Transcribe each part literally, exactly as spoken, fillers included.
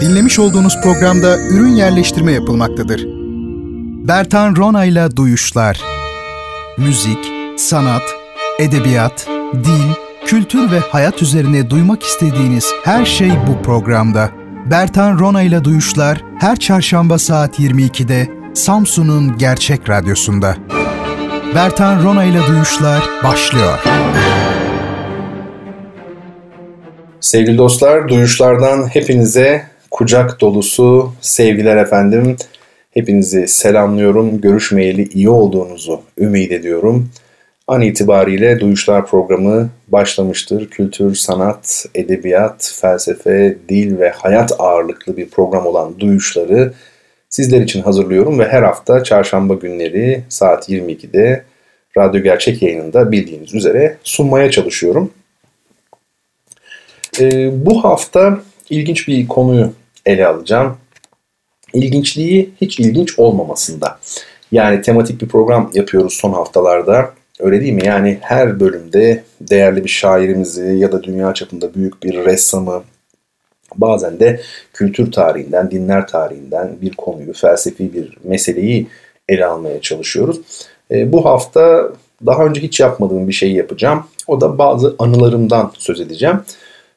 Dinlemiş olduğunuz programda ürün yerleştirme yapılmaktadır. Bertan Rona ile Duyuşlar. Müzik, sanat, edebiyat, dil, kültür ve hayat üzerine duymak istediğiniz her şey bu programda. Bertan Rona ile Duyuşlar her çarşamba saat yirmi ikide Samsun'un Gerçek Radyosu'nda. Bertan Rona ile Duyuşlar başlıyor. Sevgili dostlar, Duyuşlardan hepinize kucak dolusu sevgiler efendim. Hepinizi selamlıyorum. Görüşmeyeli iyi olduğunuzu ümit ediyorum. An itibariyle Duyuşlar programı başlamıştır. Kültür, sanat, edebiyat, felsefe, dil ve hayat ağırlıklı bir program olan Duyuşları sizler için hazırlıyorum ve her hafta çarşamba günleri saat yirmi ikide Radyo Gerçek yayınında bildiğiniz üzere sunmaya çalışıyorum. Ee, bu hafta ilginç bir konuyu ele alacağım. İlginçliği hiç ilginç olmamasında. Yani tematik bir program yapıyoruz son haftalarda. Öyle değil mi? Yani her bölümde değerli bir şairimizi ya da dünya çapında büyük bir ressamı, bazen de kültür tarihinden, dinler tarihinden bir konuyu, felsefi bir meseleyi ele almaya çalışıyoruz. E, bu hafta daha önce hiç yapmadığım bir şeyi yapacağım. O da bazı anılarımdan söz edeceğim.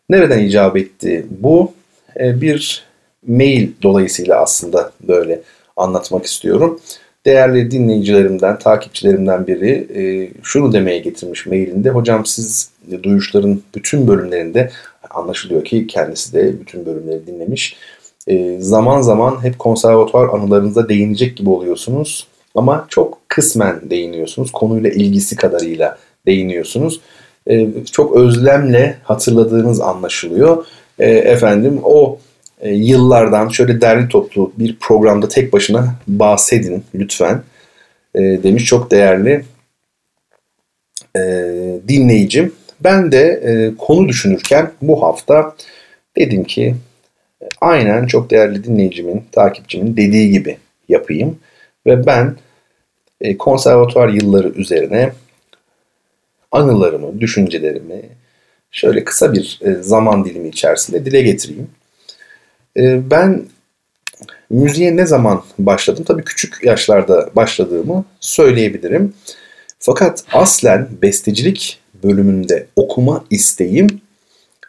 Nereden icap etti bu? E, bir mail dolayısıyla aslında böyle anlatmak istiyorum. Değerli dinleyicilerimden, takipçilerimden biri e, şunu demeye getirmiş mailinde. Hocam siz e, Duyuşların bütün bölümlerinde, anlaşılıyor ki kendisi de bütün bölümleri dinlemiş, E, zaman zaman hep konservatuvar anılarınıza değinecek gibi oluyorsunuz. Ama çok kısmen değiniyorsunuz. Konuyla ilgisi kadarıyla değiniyorsunuz. E, çok özlemle hatırladığınız anlaşılıyor. E, efendim o e, yıllardan şöyle derli toplu bir programda tek başına bahsedin lütfen e, demiş çok değerli e, dinleyicim. Ben de e, konu düşünürken bu hafta dedim ki aynen çok değerli dinleyicimin, takipçimin dediği gibi yapayım. Ve ben e, konservatuvar yılları üzerine anılarımı, düşüncelerimi şöyle kısa bir e, zaman dilimi içerisinde dile getireyim. E, ben müziğe ne zaman başladım? Tabii küçük yaşlarda başladığımı söyleyebilirim. Fakat aslen bestecilik bölümünde okuma isteğim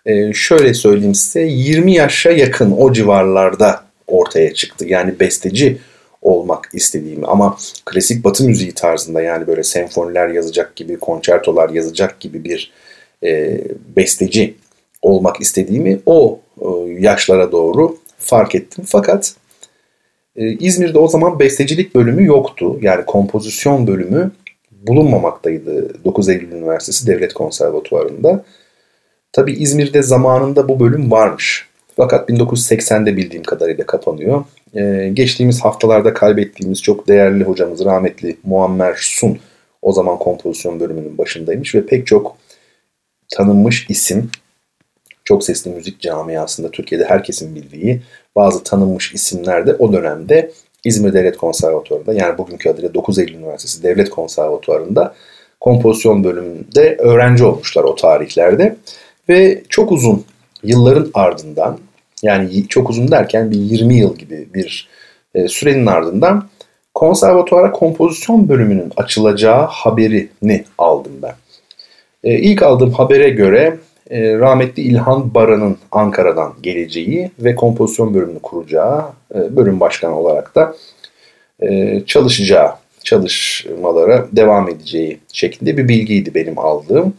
e, şöyle söyleyeyim size yirmi yaşa yakın o civarlarda ortaya çıktı. Yani besteci olmak istediğimi, ama klasik batı müziği tarzında, yani böyle senfoniler yazacak gibi, konçertolar yazacak gibi bir e, besteci olmak istediğimi o e, yaşlara doğru fark ettim. Fakat e, İzmir'de o zaman bestecilik bölümü yoktu. Yani kompozisyon bölümü bulunmamaktaydı Dokuz Eylül Üniversitesi Devlet Konservatuvarı'nda. Tabii İzmir'de zamanında bu bölüm varmış. Fakat bin dokuz yüz seksende bildiğim kadarıyla kapanıyor. Ee, geçtiğimiz haftalarda kaybettiğimiz çok değerli hocamız, rahmetli Muammer Sun, o zaman kompozisyon bölümünün başındaymış ve pek çok tanınmış isim, çok sesli müzik camiasında Türkiye'de herkesin bildiği bazı tanınmış isimler de o dönemde İzmir Devlet Konservatuvarı'nda, yani bugünkü adıyla Dokuz Eylül Üniversitesi Devlet Konservatuvarı'nda kompozisyon bölümünde öğrenci olmuşlar o tarihlerde. Ve çok uzun yılların ardından, yani çok uzun derken bir yirmi yıl gibi bir sürenin ardından konservatuvara kompozisyon bölümünün açılacağı haberini aldım ben. İlk aldığım habere göre rahmetli İlhan Baran'ın Ankara'dan geleceği ve kompozisyon bölümünü kuracağı, bölüm başkanı olarak da çalışacağı, çalışmalara devam edeceği şeklinde bir bilgiydi benim aldığım.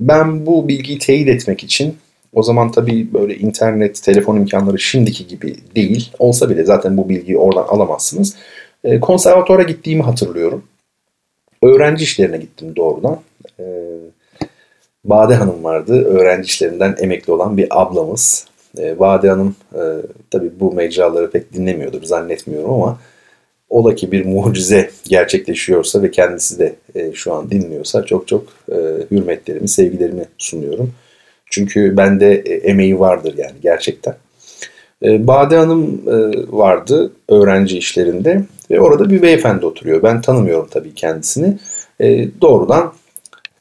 Ben bu bilgiyi teyit etmek için, o zaman tabii böyle internet, telefon imkanları şimdiki gibi değil, olsa bile zaten bu bilgiyi oradan alamazsınız, konservatuara gittiğimi hatırlıyorum. Öğrenci işlerine gittim doğrudan. Bade Hanım vardı. Öğrenci işlerinden emekli olan bir ablamız. Bade Hanım e, tabii bu mecraları pek dinlemiyordur zannetmiyorum, ama ola ki bir mucize gerçekleşiyorsa ve kendisi de e, şu an dinliyorsa çok çok e, hürmetlerimi, sevgilerimi sunuyorum. Çünkü bende e, emeği vardır yani gerçekten. E, Bade Hanım e, vardı öğrenci işlerinde ve orada bir beyefendi oturuyor. Ben tanımıyorum tabii kendisini. E, doğrudan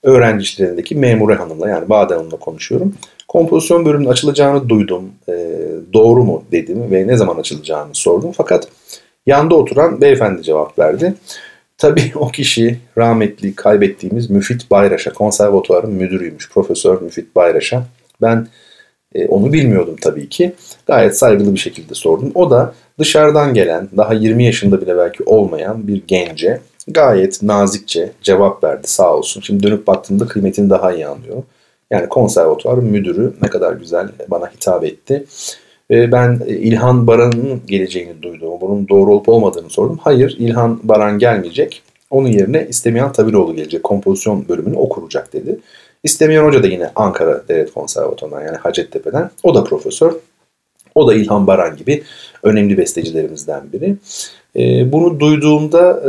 öğrenci işlerindeki Memure Hanım'la, yani Bade Hanım'la konuşuyorum. kompozisyon bölümünün açılacağını duydum. E, doğru mu dedim ve ne zaman açılacağını sordum. Fakat yanda oturan beyefendi cevap verdi. Tabii o kişi rahmetli kaybettiğimiz Müfit Bayraşa, konservatuvarın müdürüymüş. Profesör Müfit Bayraşa. Ben e, onu bilmiyordum tabii ki. Gayet saygılı bir şekilde sordum. O da dışarıdan gelen, daha yirmi yaşında bile belki olmayan bir gence gayet nazikçe cevap verdi, sağ olsun. Şimdi dönüp baktığımda kıymetini daha iyi anlıyorum. Yani konservatuvar müdürü ne kadar güzel bana hitap etti. Ben İlhan Baran'ın geleceğini duydum. Bunun doğru olup olmadığını sordum. Hayır, İlhan Baran gelmeyecek. Onun yerine İstemihan Taviloğlu gelecek. Kompozisyon bölümünü o kuracak dedi. İstemihan Hoca da yine Ankara Devlet Konservatuvarı'ndan, yani Hacettepe'den. O da profesör. O da İlhan Baran gibi önemli bestecilerimizden biri. Bunu duyduğumda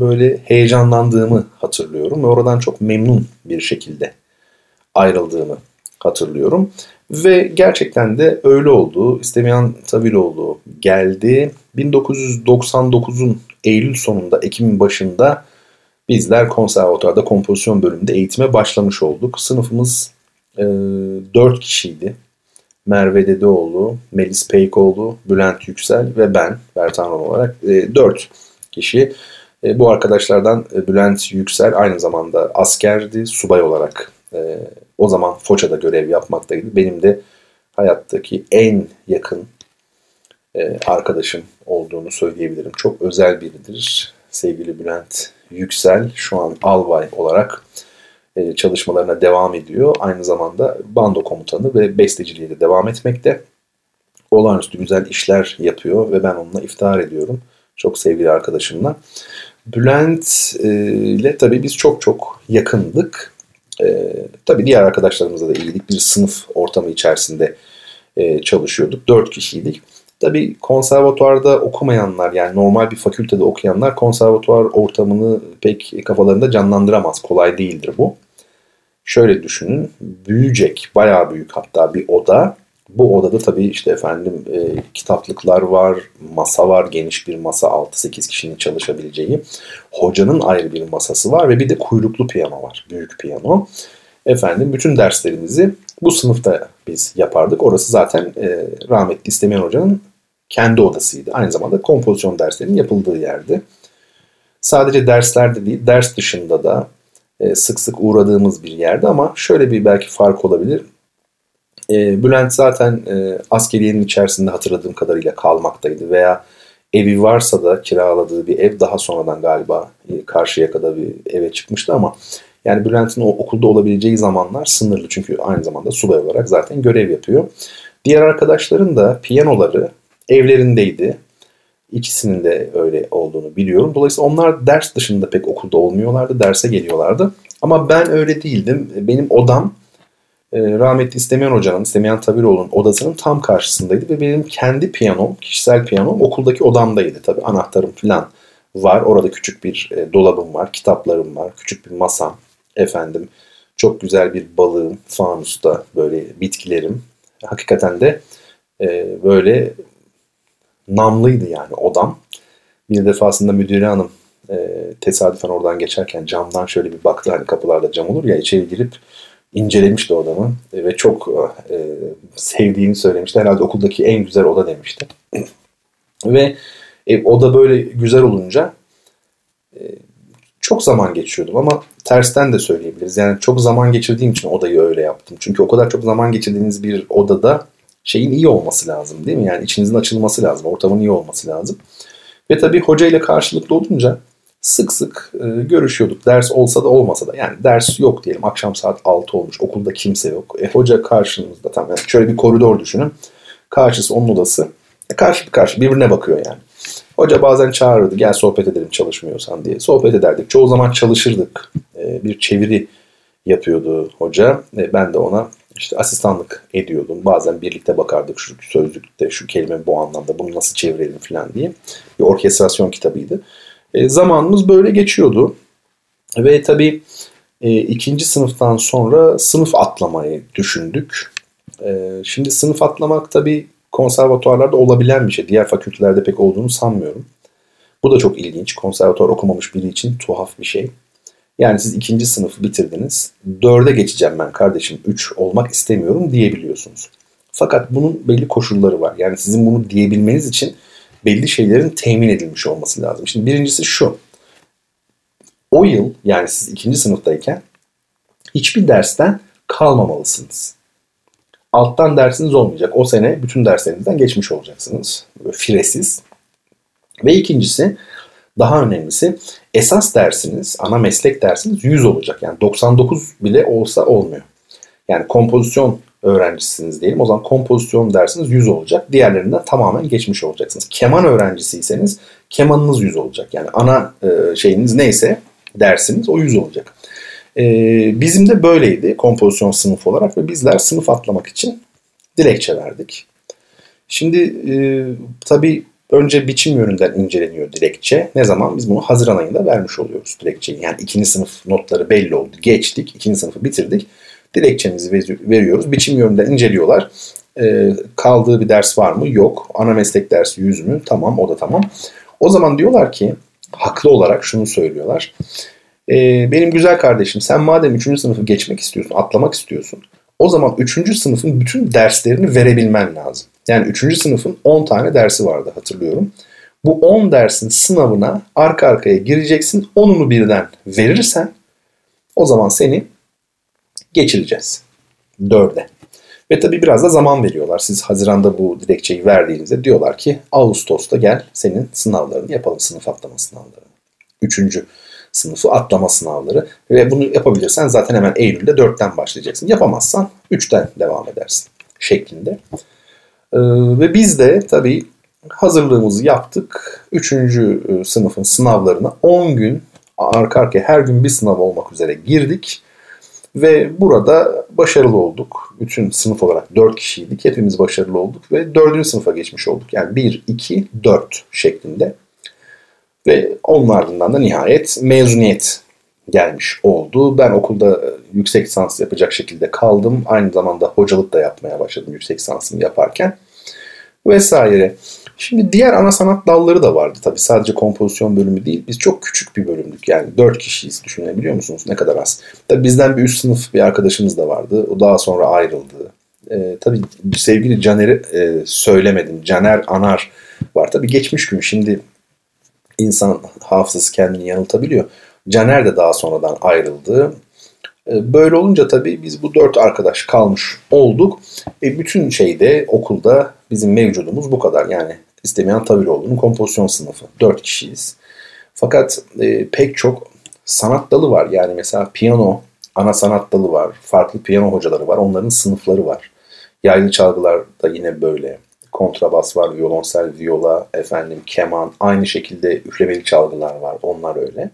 böyle heyecanlandığımı hatırlıyorum. Ve oradan çok memnun bir şekilde ayrıldığımı hatırlıyorum. Ve gerçekten de öyle oldu. İstemihan Taviloğlu geldi. bin dokuz yüz doksan dokuzun Eylül sonunda, Ekim'in başında bizler konservatuvarda kompozisyon bölümünde eğitime başlamış olduk. Sınıfımız e, dört kişiydi. Merve Dedoğlu, Melis Peykoğlu, Bülent Yüksel ve ben, Bertan Rona olarak e, dört kişi. E, bu arkadaşlardan e, Bülent Yüksel aynı zamanda askerdi, subay olarak. E, o zaman FOÇA'da görev yapmaktaydı. Benim de hayattaki en yakın e, arkadaşım olduğunu söyleyebilirim. Çok özel biridir. Sevgili Bülent Yüksel şu an albay olarak e, çalışmalarına devam ediyor. Aynı zamanda bando komutanı ve besteciliğe de devam etmekte. Olağanüstü güzel işler yapıyor ve ben onunla iftihar ediyorum. Çok sevgili arkadaşımla. Bülent e, ile tabii biz çok çok yakındık. Ee, tabii diğer arkadaşlarımızla da iyiydik. Bir sınıf ortamı içerisinde e, çalışıyorduk. Dört kişiydik. Tabii konservatuvarda okumayanlar, yani normal bir fakültede okuyanlar konservatuvar ortamını pek kafalarında canlandıramaz. Kolay değildir bu. Şöyle düşünün. Büyüyecek, bayağı büyük hatta bir oda. Bu odada tabii işte efendim e, kitaplıklar var, masa var, geniş bir masa, altı sekiz kişinin çalışabileceği. Hocanın ayrı bir masası var ve bir de kuyruklu piyano var, büyük piyano. Efendim bütün derslerimizi bu sınıfta biz yapardık. Orası zaten e, rahmetli İstemihan Hoca'nın kendi odasıydı. Aynı zamanda kompozisyon derslerinin yapıldığı yerdi. Sadece derslerde değil, ders dışında da e, sık sık uğradığımız bir yerdi ama şöyle bir belki fark olabilir. Bülent zaten askeriyenin içerisinde hatırladığım kadarıyla kalmaktaydı veya evi varsa da kiraladığı bir ev, daha sonradan galiba karşıya kadar bir eve çıkmıştı ama yani Bülent'in o okulda olabileceği zamanlar sınırlı, çünkü aynı zamanda subay olarak zaten görev yapıyor. Diğer arkadaşların da piyanoları evlerindeydi. İkisinin de öyle olduğunu biliyorum. Dolayısıyla onlar ders dışında pek okulda olmuyorlardı, derse geliyorlardı ama ben öyle değildim. Benim odam rahmetli İstemihan Hoca'nın, İstemihan Taviloğlu'nun odasının tam karşısındaydı ve benim kendi piyanom, kişisel piyanom okuldaki odamdaydı. Tabii anahtarım falan var. Orada küçük bir dolabım var, kitaplarım var, küçük bir masam, efendim çok güzel bir balığım, fanusta böyle bitkilerim. Hakikaten de e, böyle namlıydı yani odam. Bir defasında müdüre hanım e, tesadüfen oradan geçerken camdan şöyle bir baktı. Hani kapılarda cam olur ya, içeri girip İncelemişti odamı ve çok e, sevdiğini söylemişti. Herhalde okuldaki en güzel oda demişti. Ve e, oda böyle güzel olunca e, çok zaman geçiriyordum ama tersten de söyleyebiliriz. Yani çok zaman geçirdiğim için odayı öyle yaptım. Çünkü o kadar çok zaman geçirdiğiniz bir odada şeyin iyi olması lazım, değil mi? Yani içinizin açılması lazım, ortamın iyi olması lazım. Ve tabii hocayla karşılıklı olunca sık sık e, görüşüyorduk. Ders olsa da olmasa da. Yani ders yok diyelim. Akşam saat altı olmuş. Okulda kimse yok. E, hoca karşımızda. Tam yani şöyle bir koridor düşünün. Karşısı onun odası. E, karşı bir karşı. Birbirine bakıyor yani. Hoca bazen çağırırdı. Gel sohbet edelim çalışmıyorsan diye. Sohbet ederdik. Çoğu zaman çalışırdık. E, bir çeviri yapıyordu hoca. E, ben de ona işte asistanlık ediyordum. Bazen birlikte bakardık. Şu sözlükte şu kelime bu anlamda. Bunu nasıl çevirelim falan diye. Bir orkestrasyon kitabıydı. E, zamanımız böyle geçiyordu ve tabii e, ikinci sınıftan sonra sınıf atlamayı düşündük. E, şimdi sınıf atlamak tabii konservatuvarlarda olabilen bir şey. Diğer fakültelerde pek olduğunu sanmıyorum. Bu da çok ilginç. Konservatuvar okumamış biri için tuhaf bir şey. Yani siz ikinci sınıfı bitirdiniz. Dörde geçeceğim ben kardeşim. Üç olmak istemiyorum diyebiliyorsunuz. Fakat bunun belli koşulları var. Yani sizin bunu diyebilmeniz için belli şeylerin temin edilmiş olması lazım. Şimdi birincisi şu. O yıl yani siz ikinci sınıftayken hiçbir dersten kalmamalısınız. Alttan dersiniz olmayacak. O sene bütün derslerinizden geçmiş olacaksınız. Böyle firesiz. Ve ikincisi, daha önemlisi, esas dersiniz, ana meslek dersiniz yüz olacak. Yani doksan dokuz bile olsa olmuyor. Yani kompozisyon öğrencisiniz diyelim. O zaman kompozisyon dersiniz yüz olacak. Diğerlerinden tamamen geçmiş olacaksınız. Keman öğrencisiyseniz kemanınız yüz olacak. Yani ana şeyiniz neyse dersiniz o yüz olacak. Ee, bizim de böyleydi kompozisyon sınıf olarak ve bizler sınıf atlamak için dilekçe verdik. Şimdi e, tabii önce biçim yönünden inceleniyor dilekçe. Ne zaman? Biz bunu Haziran ayında vermiş oluyoruz dilekçeyi. Yani ikinci sınıf notları belli oldu. Geçtik. ikinci sınıfı bitirdik. Dilekçemizi veriyoruz. Biçim yönünden inceliyorlar. E, kaldığı bir ders var mı? Yok. Ana meslek dersi yüz mü? Tamam. O da tamam. O zaman diyorlar ki haklı olarak şunu söylüyorlar. Ee, benim güzel kardeşim, sen madem üçüncü sınıfı geçmek istiyorsun, atlamak istiyorsun, o zaman üçüncü sınıfın bütün derslerini verebilmen lazım. Yani üçüncü sınıfın on tane dersi vardı hatırlıyorum. Bu on dersin sınavına arka arkaya gireceksin. onunu birden verirsen o zaman seni geçireceğiz dörde. Ve tabii biraz da zaman veriyorlar. Siz Haziran'da bu dilekçeyi verdiğinizde diyorlar ki Ağustos'ta gel senin sınavlarını yapalım, sınıf atlama sınavlarını. Üçüncü sınıfı atlama sınavları ve bunu yapabilirsen zaten hemen Eylül'de dörtten başlayacaksın. Yapamazsan üçten devam edersin şeklinde. Ee, ve biz de tabii hazırlığımızı yaptık. Üçüncü sınıfın sınavlarına on gün arka arkaya her gün bir sınav olmak üzere girdik. Ve burada başarılı olduk. Bütün sınıf olarak dört kişiydik. Hepimiz başarılı olduk ve dördüncü sınıfa geçmiş olduk. Yani bir, iki, dört şeklinde. Ve onun ardından da nihayet mezuniyet gelmiş oldu. Ben okulda yüksek lisans yapacak şekilde kaldım. Aynı zamanda hocalık da yapmaya başladım yüksek lisansımı yaparken. Vesaire. Şimdi diğer ana sanat dalları da vardı tabii. Sadece kompozisyon bölümü değil. Biz çok küçük bir bölümdük. Yani dört kişiyiz, düşünebiliyor musunuz? Ne kadar az. Tabii bizden bir üst sınıf bir arkadaşımız da vardı. O daha sonra ayrıldı. Ee, tabii sevgili Caner'i e, söylemedim. Caner Anar var. Tabii geçmiş gün şimdi... İnsan hafızası kendini yanıltabiliyor. Caner de daha sonradan ayrıldı. Böyle olunca tabii biz bu dört arkadaş kalmış olduk. E bütün şeyde okulda bizim mevcudumuz bu kadar. Yani İstemihan Taviloğlu'nun kompozisyon sınıfı. Dört kişiyiz. Fakat e, pek çok sanat dalı var. Yani mesela piyano, ana sanat dalı var. Farklı piyano hocaları var. Onların sınıfları var. Yaylı çalgılar da yine böyle. Kontrabas var, violonsel, viola, efendim keman, aynı şekilde üflemeli çalgılar var. Onlar öyle.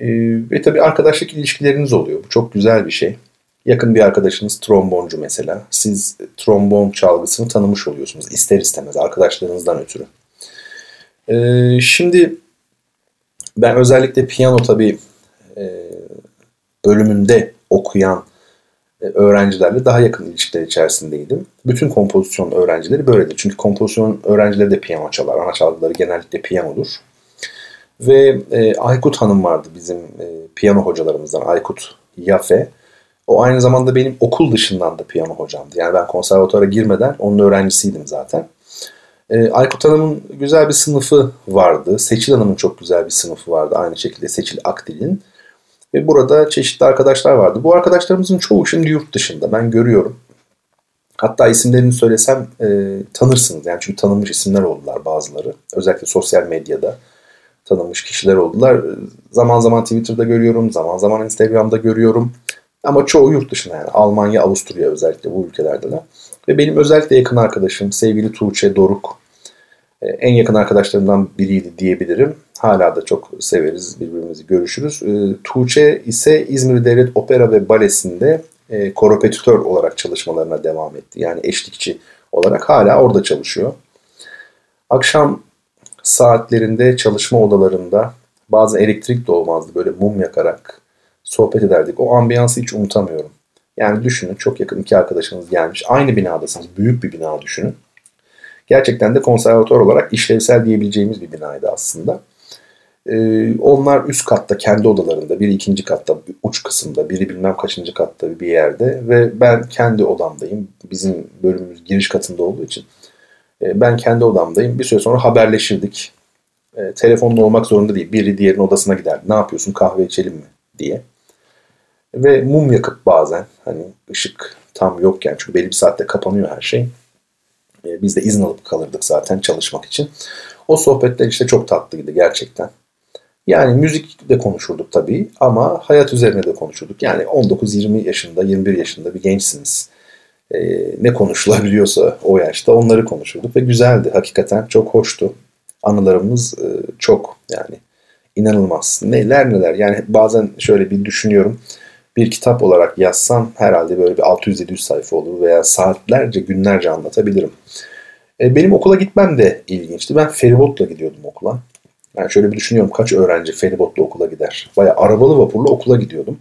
Ee, ve tabii arkadaşlık ilişkileriniz oluyor. Bu çok güzel bir şey. Yakın bir arkadaşınız tromboncu mesela. Siz trombon çalgısını tanımış oluyorsunuz. İster istemez arkadaşlarınızdan ötürü. Ee, şimdi ben özellikle piyano tabii e, bölümünde okuyan öğrencilerle daha yakın ilişkiler içerisindeydim. Bütün kompozisyon öğrencileri böyledir. Çünkü kompozisyon öğrencileri de piyano çalar. Ana çalgıları genellikle piyanodur. Ve e, Aykut Hanım vardı bizim e, piyano hocalarımızdan. Aykut Yafe. O aynı zamanda benim okul dışından da piyano hocamdı. Yani ben konservatuara girmeden onun öğrencisiydim zaten. E, Aykut Hanım'ın güzel bir sınıfı vardı. Seçil Hanım'ın çok güzel bir sınıfı vardı. Aynı şekilde Seçil Aktil'in. Ve burada çeşitli arkadaşlar vardı. Bu arkadaşlarımızın çoğu şimdi yurt dışında. Ben görüyorum. Hatta isimlerini söylesem e, tanırsınız. Yani çünkü tanınmış isimler oldular bazıları. Özellikle sosyal medyada tanınmış kişiler oldular. Zaman zaman Twitter'da görüyorum. Zaman zaman Instagram'da görüyorum. Ama çoğu yurt dışında yani. Almanya, Avusturya özellikle bu ülkelerde de. Ve benim özellikle yakın arkadaşım sevgili Tuğçe Doruk. E, en yakın arkadaşlarımdan biriydi diyebilirim. Hala da çok severiz, birbirimizi görüşürüz. E, Tuğçe ise İzmir Devlet Opera ve Balesi'nde e, korepetitör olarak çalışmalarına devam etti. Yani eşlikçi olarak hala orada çalışıyor. Akşam saatlerinde çalışma odalarında bazı elektrik de olmazdı. Böyle mum yakarak sohbet ederdik. O ambiyansı hiç unutamıyorum. Yani düşünün, çok yakın iki arkadaşınız gelmiş. Aynı binadasınız, büyük bir bina düşünün. Gerçekten de konservatuvar olarak işlevsel diyebileceğimiz bir binaydı aslında. Ee, onlar üst katta kendi odalarında, biri ikinci katta uç kısımda, biri bilmem kaçıncı katta bir yerde ve ben kendi odamdayım. Bizim bölümümüz giriş katında olduğu için ee, ben kendi odamdayım. Bir süre sonra haberleşirdik. Ee, telefonla olmak zorunda değil. Biri diğerinin odasına giderdi. Ne yapıyorsun, kahve içelim mi diye. Ve mum yakıp bazen hani ışık tam yokken, çünkü belli bir saatte kapanıyor her şey. Ee, biz de izin alıp kalırdık zaten çalışmak için. O sohbetler işte çok tatlıydı gerçekten. Yani müzik de konuşurduk tabii ama hayat üzerine de konuşurduk. Yani on dokuz yirmi yaşında, yirmi bir yaşında bir gençsiniz. Ee, ne konuşulabiliyorsa o yaşta onları konuşurduk ve güzeldi. Hakikaten çok hoştu. Anılarımız e, çok yani inanılmaz. Neler neler. Yani bazen şöyle bir düşünüyorum. Bir kitap olarak yazsam herhalde böyle bir altı yüz yedi yüz sayfa olur veya saatlerce, günlerce anlatabilirim. E, benim okula gitmem de ilginçti. Ben feribotla gidiyordum okula. Yani şöyle bir düşünüyorum, kaç öğrenci feribotla okula gider? Bayağı arabalı vapurla okula gidiyordum.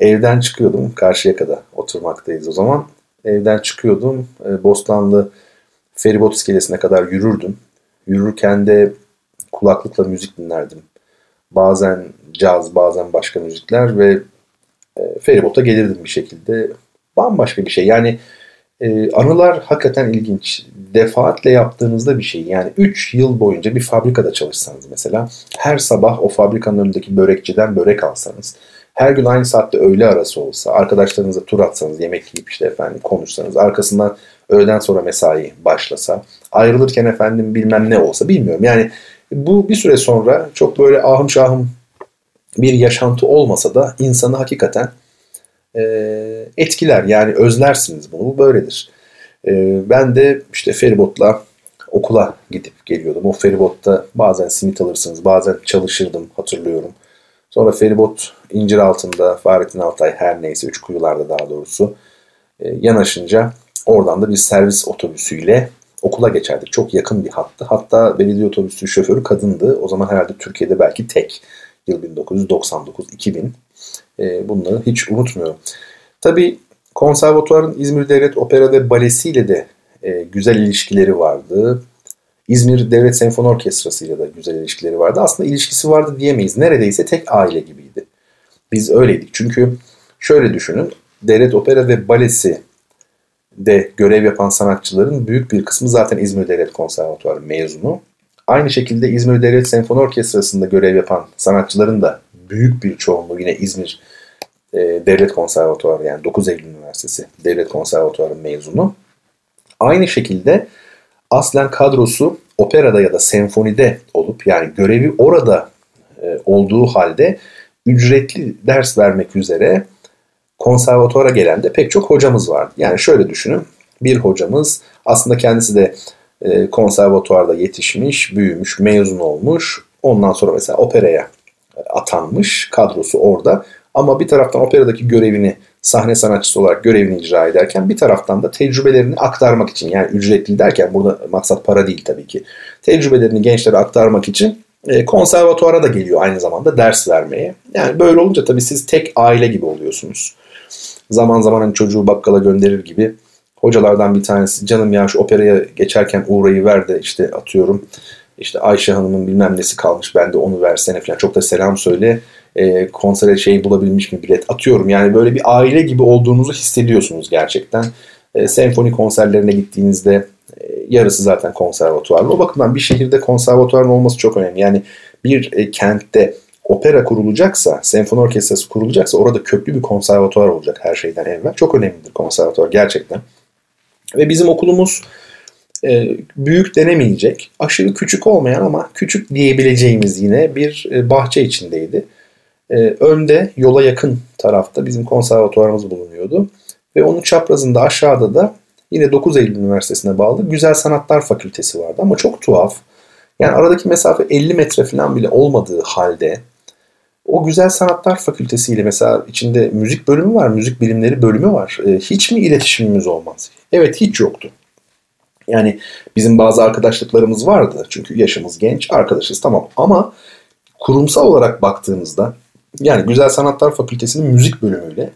Evden çıkıyordum. Karşıyaka'da oturmaktayız o zaman. Evden çıkıyordum. Bostanlı feribot iskelesine kadar yürürdüm. Yürürken de kulaklıkla müzik dinlerdim. Bazen caz, bazen başka müzikler ve feribota gelirdim bir şekilde. Bambaşka bir şey. Yani anılar hakikaten ilginç. Defaatle yaptığınızda bir şey. Yani üç yıl boyunca bir fabrikada çalışsanız mesela, her sabah o fabrikanın önündeki börekçiden börek alsanız, her gün aynı saatte öğle arası olsa, arkadaşlarınızla tur atsanız, yemek yiyip işte efendim konuşsanız, arkasından öğleden sonra mesai başlasa, ayrılırken efendim bilmem ne olsa, bilmiyorum. Yani bu bir süre sonra çok böyle ahım şahım bir yaşantı olmasa da insanı hakikaten etkiler. Yani özlersiniz bunu. Bu böyledir. Ben de işte feribotla okula gidip geliyordum. O feribotta bazen simit alırsınız, bazen çalışırdım hatırlıyorum. Sonra feribot İnciraltı'nda, Fahrettin Altay her neyse, Üç Kuyular'da daha doğrusu yanaşınca oradan da bir servis otobüsüyle okula geçerdik. Çok yakın bir hattı. Hatta belediye otobüsü şoförü kadındı. O zaman herhalde Türkiye'de belki tek. Yıl bin dokuz yüz doksan dokuz iki bin. Bunları hiç unutmuyorum. Tabii konservatuvarın İzmir Devlet Opera ve Balesi ile de güzel ilişkileri vardı. İzmir Devlet Senfoni Orkestrası ile de güzel ilişkileri vardı. Aslında ilişkisi vardı diyemeyiz. Neredeyse tek aile gibiydi. Biz öyleydik. Çünkü şöyle düşünün. Devlet Opera ve Balesi de görev yapan sanatçıların büyük bir kısmı zaten İzmir Devlet Konservatuvarı mezunu. Aynı şekilde İzmir Devlet Senfoni Orkestrası'nda görev yapan sanatçıların da büyük bir çoğunluğu yine İzmir e, Devlet Konservatuvarı, yani Dokuz Eylül Üniversitesi Devlet Konservatuvarı mezunu. Aynı şekilde aslen kadrosu operada ya da senfonide olup, yani görevi orada e, olduğu halde ücretli ders vermek üzere konservatuvara gelen de pek çok hocamız vardı. Yani şöyle düşünün, bir hocamız aslında kendisi de e, konservatuvarda yetişmiş, büyümüş, mezun olmuş, ondan sonra mesela operaya atanmış, kadrosu orada, ama bir taraftan operadaki görevini, sahne sanatçısı olarak görevini icra ederken bir taraftan da tecrübelerini aktarmak için, yani ücretli derken burada maksat para değil tabii ki, tecrübelerini gençlere aktarmak için konservatuvara da geliyor aynı zamanda ders vermeye. Yani böyle olunca tabii siz tek aile gibi oluyorsunuz. Zaman zaman hani çocuğu bakkala gönderir gibi, hocalardan bir tanesi canım ya şu operaya geçerken uğrayı ver de işte atıyorum İşte Ayşe Hanım'ın bilmem nesi kalmış, ben de onu versene falan. Çok da selam söyle. E, konsere şey bulabilmiş mi bilet, atıyorum. Yani böyle bir aile gibi olduğunuzu hissediyorsunuz gerçekten. E, senfoni konserlerine gittiğinizde e, yarısı zaten konservatuvarlı. O bakımdan bir şehirde konservatuvarın olması çok önemli. Yani bir e, kentte opera kurulacaksa, senfoni orkestrası kurulacaksa orada köklü bir konservatuvar olacak her şeyden evvel. Çok önemlidir konservatuvar gerçekten. Ve bizim okulumuz büyük denemeyecek, aşırı küçük olmayan ama küçük diyebileceğimiz yine bir bahçe içindeydi. Önde, yola yakın tarafta bizim konservatuvarımız bulunuyordu. Ve onun çaprazında aşağıda da yine Dokuz Eylül Üniversitesi'ne bağlı Güzel Sanatlar Fakültesi vardı. Ama çok tuhaf. Yani aradaki mesafe elli metre falan bile olmadığı halde o Güzel Sanatlar Fakültesi ile mesela içinde müzik bölümü var, müzik bilimleri bölümü var. Hiç mi iletişimimiz olmaz? Evet, hiç yoktu. Yani bizim bazı arkadaşlıklarımız vardı. Çünkü yaşımız genç, arkadaşız tamam. Ama kurumsal olarak baktığımızda, yani Güzel Sanatlar Fakültesi'nin müzik bölümüyle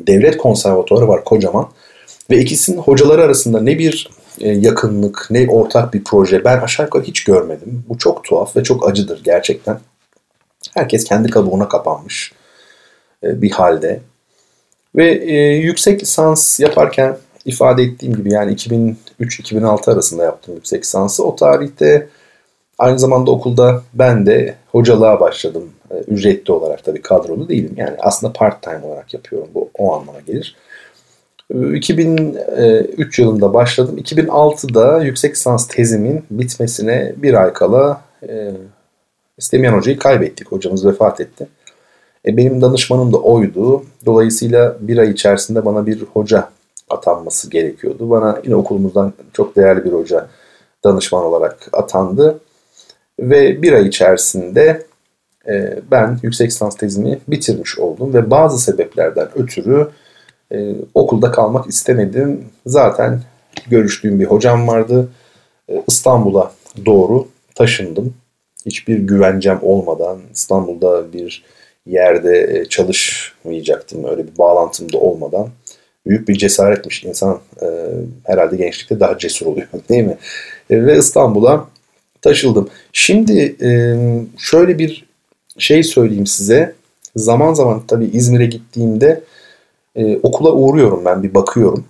Devlet Konservatuvarı var kocaman. Ve ikisinin hocaları arasında ne bir yakınlık, ne ortak bir proje ben aşağı yukarı hiç görmedim. Bu çok tuhaf ve çok acıdır gerçekten. Herkes kendi kabuğuna kapanmış bir halde. Ve yüksek lisans yaparken ifade ettiğim gibi, yani iki bin üç iki bin altı arasında yaptım yüksek lisansı. O tarihte aynı zamanda okulda ben de hocalığa başladım. Ücretli olarak, tabii kadrolu değilim. Yani aslında part time olarak yapıyorum. Bu o anlama gelir. iki bin üç yılında başladım. iki bin altıda yüksek lisans tezimin bitmesine bir ay kala e, İstemihan Hoca'yı kaybettik. Hocamız vefat etti. E, benim danışmanım da oydu. Dolayısıyla bir ay içerisinde bana bir hoca atanması gerekiyordu. Bana yine okulumuzdan çok değerli bir hoca danışman olarak atandı. Ve bir ay içerisinde e, ben yüksek lisans tezimi bitirmiş oldum. Ve bazı sebeplerden ötürü Ee, okulda kalmak istemedim. Zaten görüştüğüm bir hocam vardı. Ee, İstanbul'a doğru taşındım. Hiçbir güvencem olmadan İstanbul'da bir yerde çalışmayacaktım. Öyle bir bağlantım da olmadan. Büyük bir cesaretmiş. İnsan e, herhalde gençlikte daha cesur oluyor, değil mi? E, ve İstanbul'a taşıldım. Şimdi e, şöyle bir şey söyleyeyim size. Zaman zaman tabii İzmir'e gittiğimde Ee, okula uğruyorum, ben bir bakıyorum.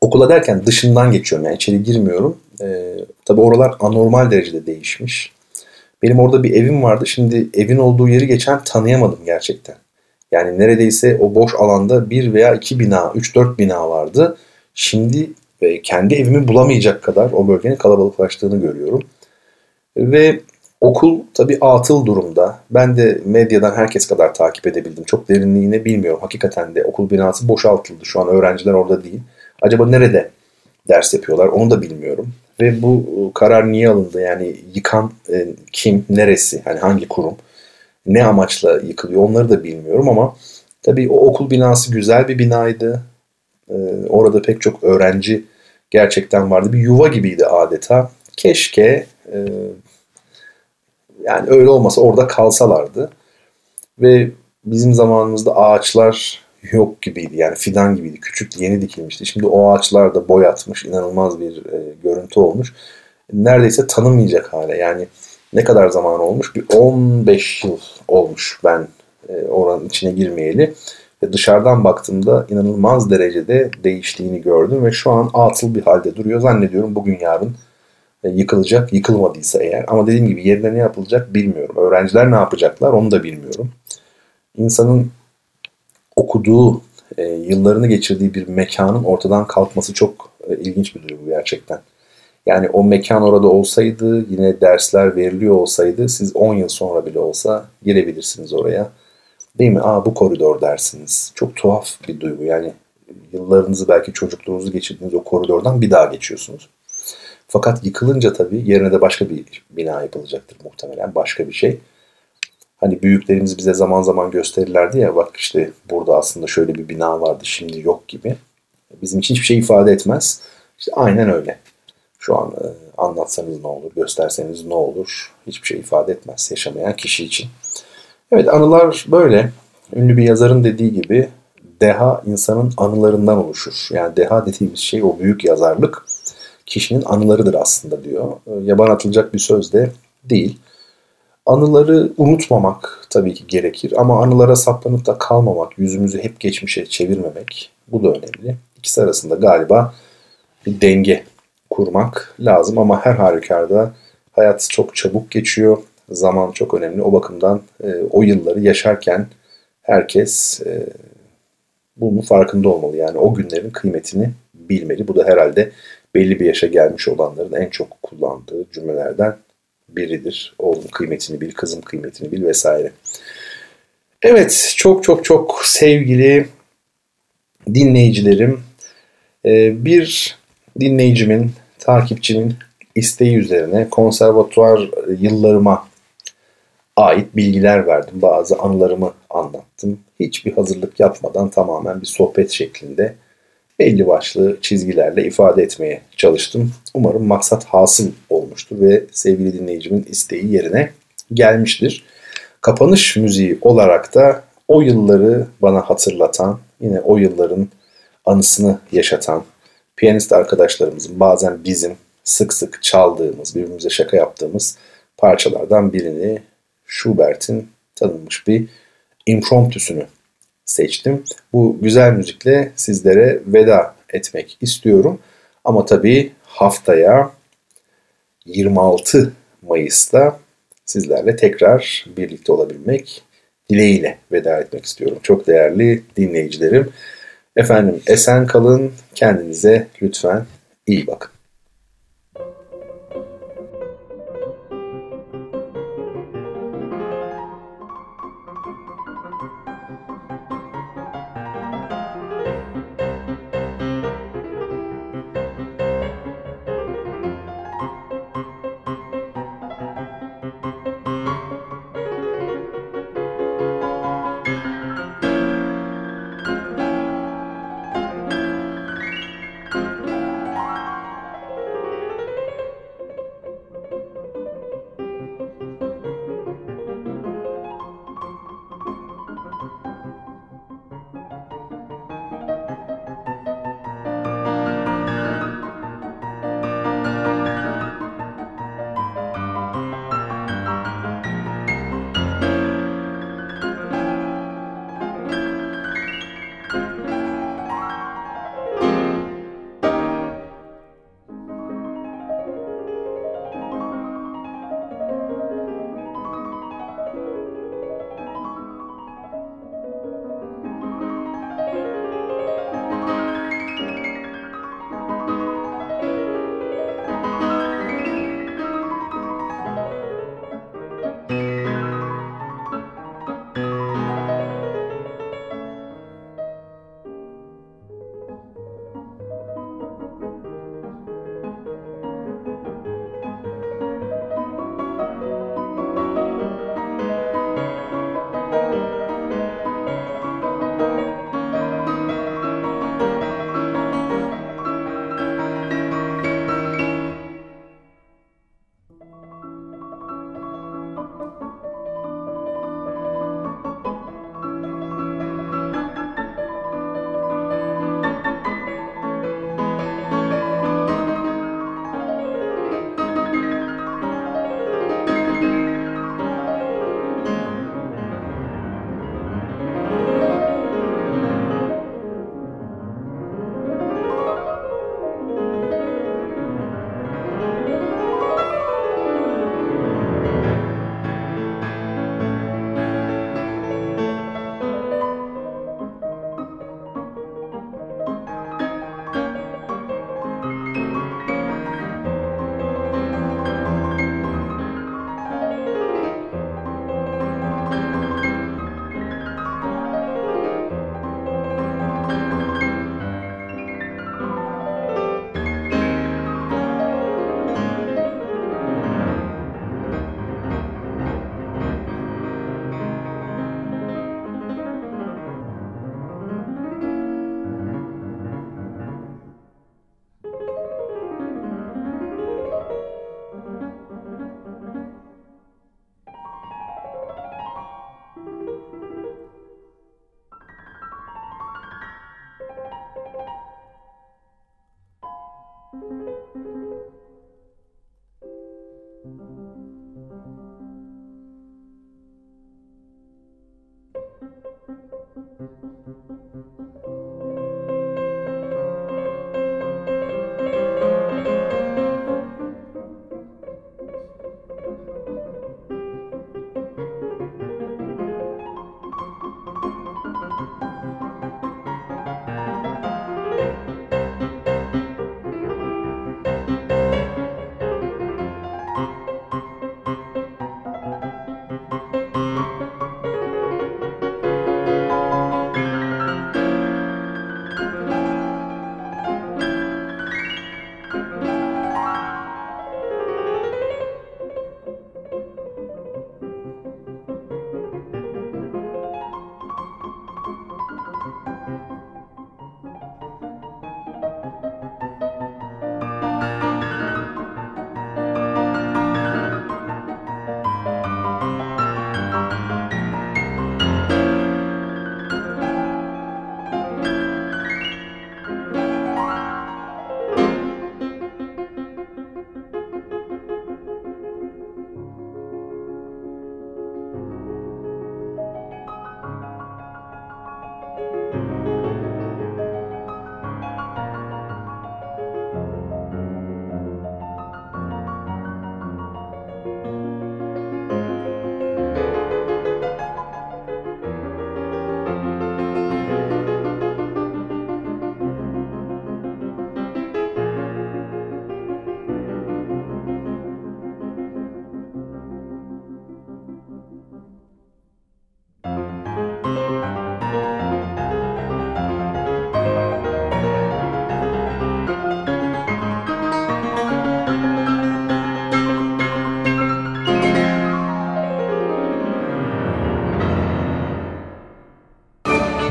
Okula derken dışından geçiyorum, yani içeri girmiyorum. Ee, tabii oralar anormal derecede değişmiş. Benim orada bir evim vardı. Şimdi evin olduğu yeri geçen tanıyamadım gerçekten. Yani neredeyse o boş alanda bir veya iki bina, üç dört bina vardı. Şimdi e, kendi evimi bulamayacak kadar o bölgenin kalabalıklaştığını görüyorum. Ve okul tabii atıl durumda. Ben de medyadan herkes kadar takip edebildim. Çok derinliğine bilmiyorum. Hakikaten de okul binası boşaltıldı. Şu an öğrenciler orada değil. Acaba nerede ders yapıyorlar onu da bilmiyorum. Ve bu karar niye alındı? Yani yıkan e, kim, neresi, hani hangi kurum, ne amaçla yıkılıyor onları da bilmiyorum ama tabii o okul binası güzel bir binaydı. E, orada pek çok öğrenci gerçekten vardı. Bir yuva gibiydi adeta. Keşke e, Yani öyle olmasa orada kalsalardı. Ve bizim zamanımızda ağaçlar yok gibiydi. Yani fidan gibiydi. Küçük, yeni dikilmişti. Şimdi o ağaçlar da boy atmış. İnanılmaz bir e, görüntü olmuş. Neredeyse tanınmayacak hale. Yani ne kadar zaman olmuş? Bir on beş yıl olmuş ben e, oranın içine girmeyeli. Ve dışarıdan baktığımda inanılmaz derecede değiştiğini gördüm. Ve şu an atıl bir halde duruyor. Zannediyorum bugün yarın yıkılacak, yıkılmadıysa eğer. Ama dediğim gibi yerine ne yapılacak bilmiyorum. Öğrenciler ne yapacaklar onu da bilmiyorum. İnsanın okuduğu, e, yıllarını geçirdiği bir mekanın ortadan kalkması çok e, ilginç bir duygu gerçekten. Yani o mekan orada olsaydı, yine dersler veriliyor olsaydı, siz on yıl sonra bile olsa girebilirsiniz oraya. Değil mi? Aa, bu koridor dersiniz. Çok tuhaf bir duygu. Yani yıllarınızı, belki çocukluğunuzu geçirdiğiniz o koridordan bir daha geçiyorsunuz. Fakat yıkılınca tabii yerine de başka bir bina yapılacaktır muhtemelen. Başka bir şey. Hani büyüklerimiz bize zaman zaman gösterirlerdi ya, bak işte burada aslında şöyle bir bina vardı şimdi yok gibi. Bizim için hiçbir şey ifade etmez. İşte aynen öyle. Şu an anlatsanız ne olur, gösterseniz ne olur, hiçbir şey ifade etmez yaşamayan kişi için. Evet, anılar böyle. Ünlü bir yazarın dediği gibi deha insanın anılarından oluşur. Yani deha dediğimiz şey o büyük yazarlık. Kişinin anılarıdır aslında diyor. Yaban atılacak bir söz de değil. Anıları unutmamak tabii ki gerekir. Ama anılara saplanıp da kalmamak, yüzümüzü hep geçmişe çevirmemek, bu da önemli. İkisi arasında galiba bir denge kurmak lazım. Ama her halükarda hayat çok çabuk geçiyor. Zaman çok önemli. O bakımdan o yılları yaşarken herkes bunun farkında olmalı. Yani o günlerin kıymetini bilmeli. Bu da herhalde belli bir yaşa gelmiş olanların en çok kullandığı cümlelerden biridir. Oğlum kıymetini bil, kızım kıymetini bil vesaire. Evet, çok çok çok sevgili dinleyicilerim. Bir dinleyicimin, takipçimin isteği üzerine konservatuvar yıllarıma ait bilgiler verdim. Bazı anılarımı anlattım. Hiçbir hazırlık yapmadan tamamen bir sohbet şeklinde belli başlı çizgilerle ifade etmeye çalıştım. Umarım maksat hasıl olmuştur ve sevgili dinleyicimin isteği yerine gelmiştir. Kapanış müziği olarak da o yılları bana hatırlatan, yine o yılların anısını yaşatan piyanist arkadaşlarımızın, bazen bizim sık sık çaldığımız, birbirimize şaka yaptığımız parçalardan birini, Schubert'in tanınmış bir impromptüsünü seçtim. Bu güzel müzikle sizlere veda etmek istiyorum. Ama tabii haftaya yirmi altı Mayıs'ta sizlerle tekrar birlikte olabilmek dileğiyle veda etmek istiyorum. Çok değerli dinleyicilerim. Efendim, esen kalın, kendinize lütfen iyi bakın.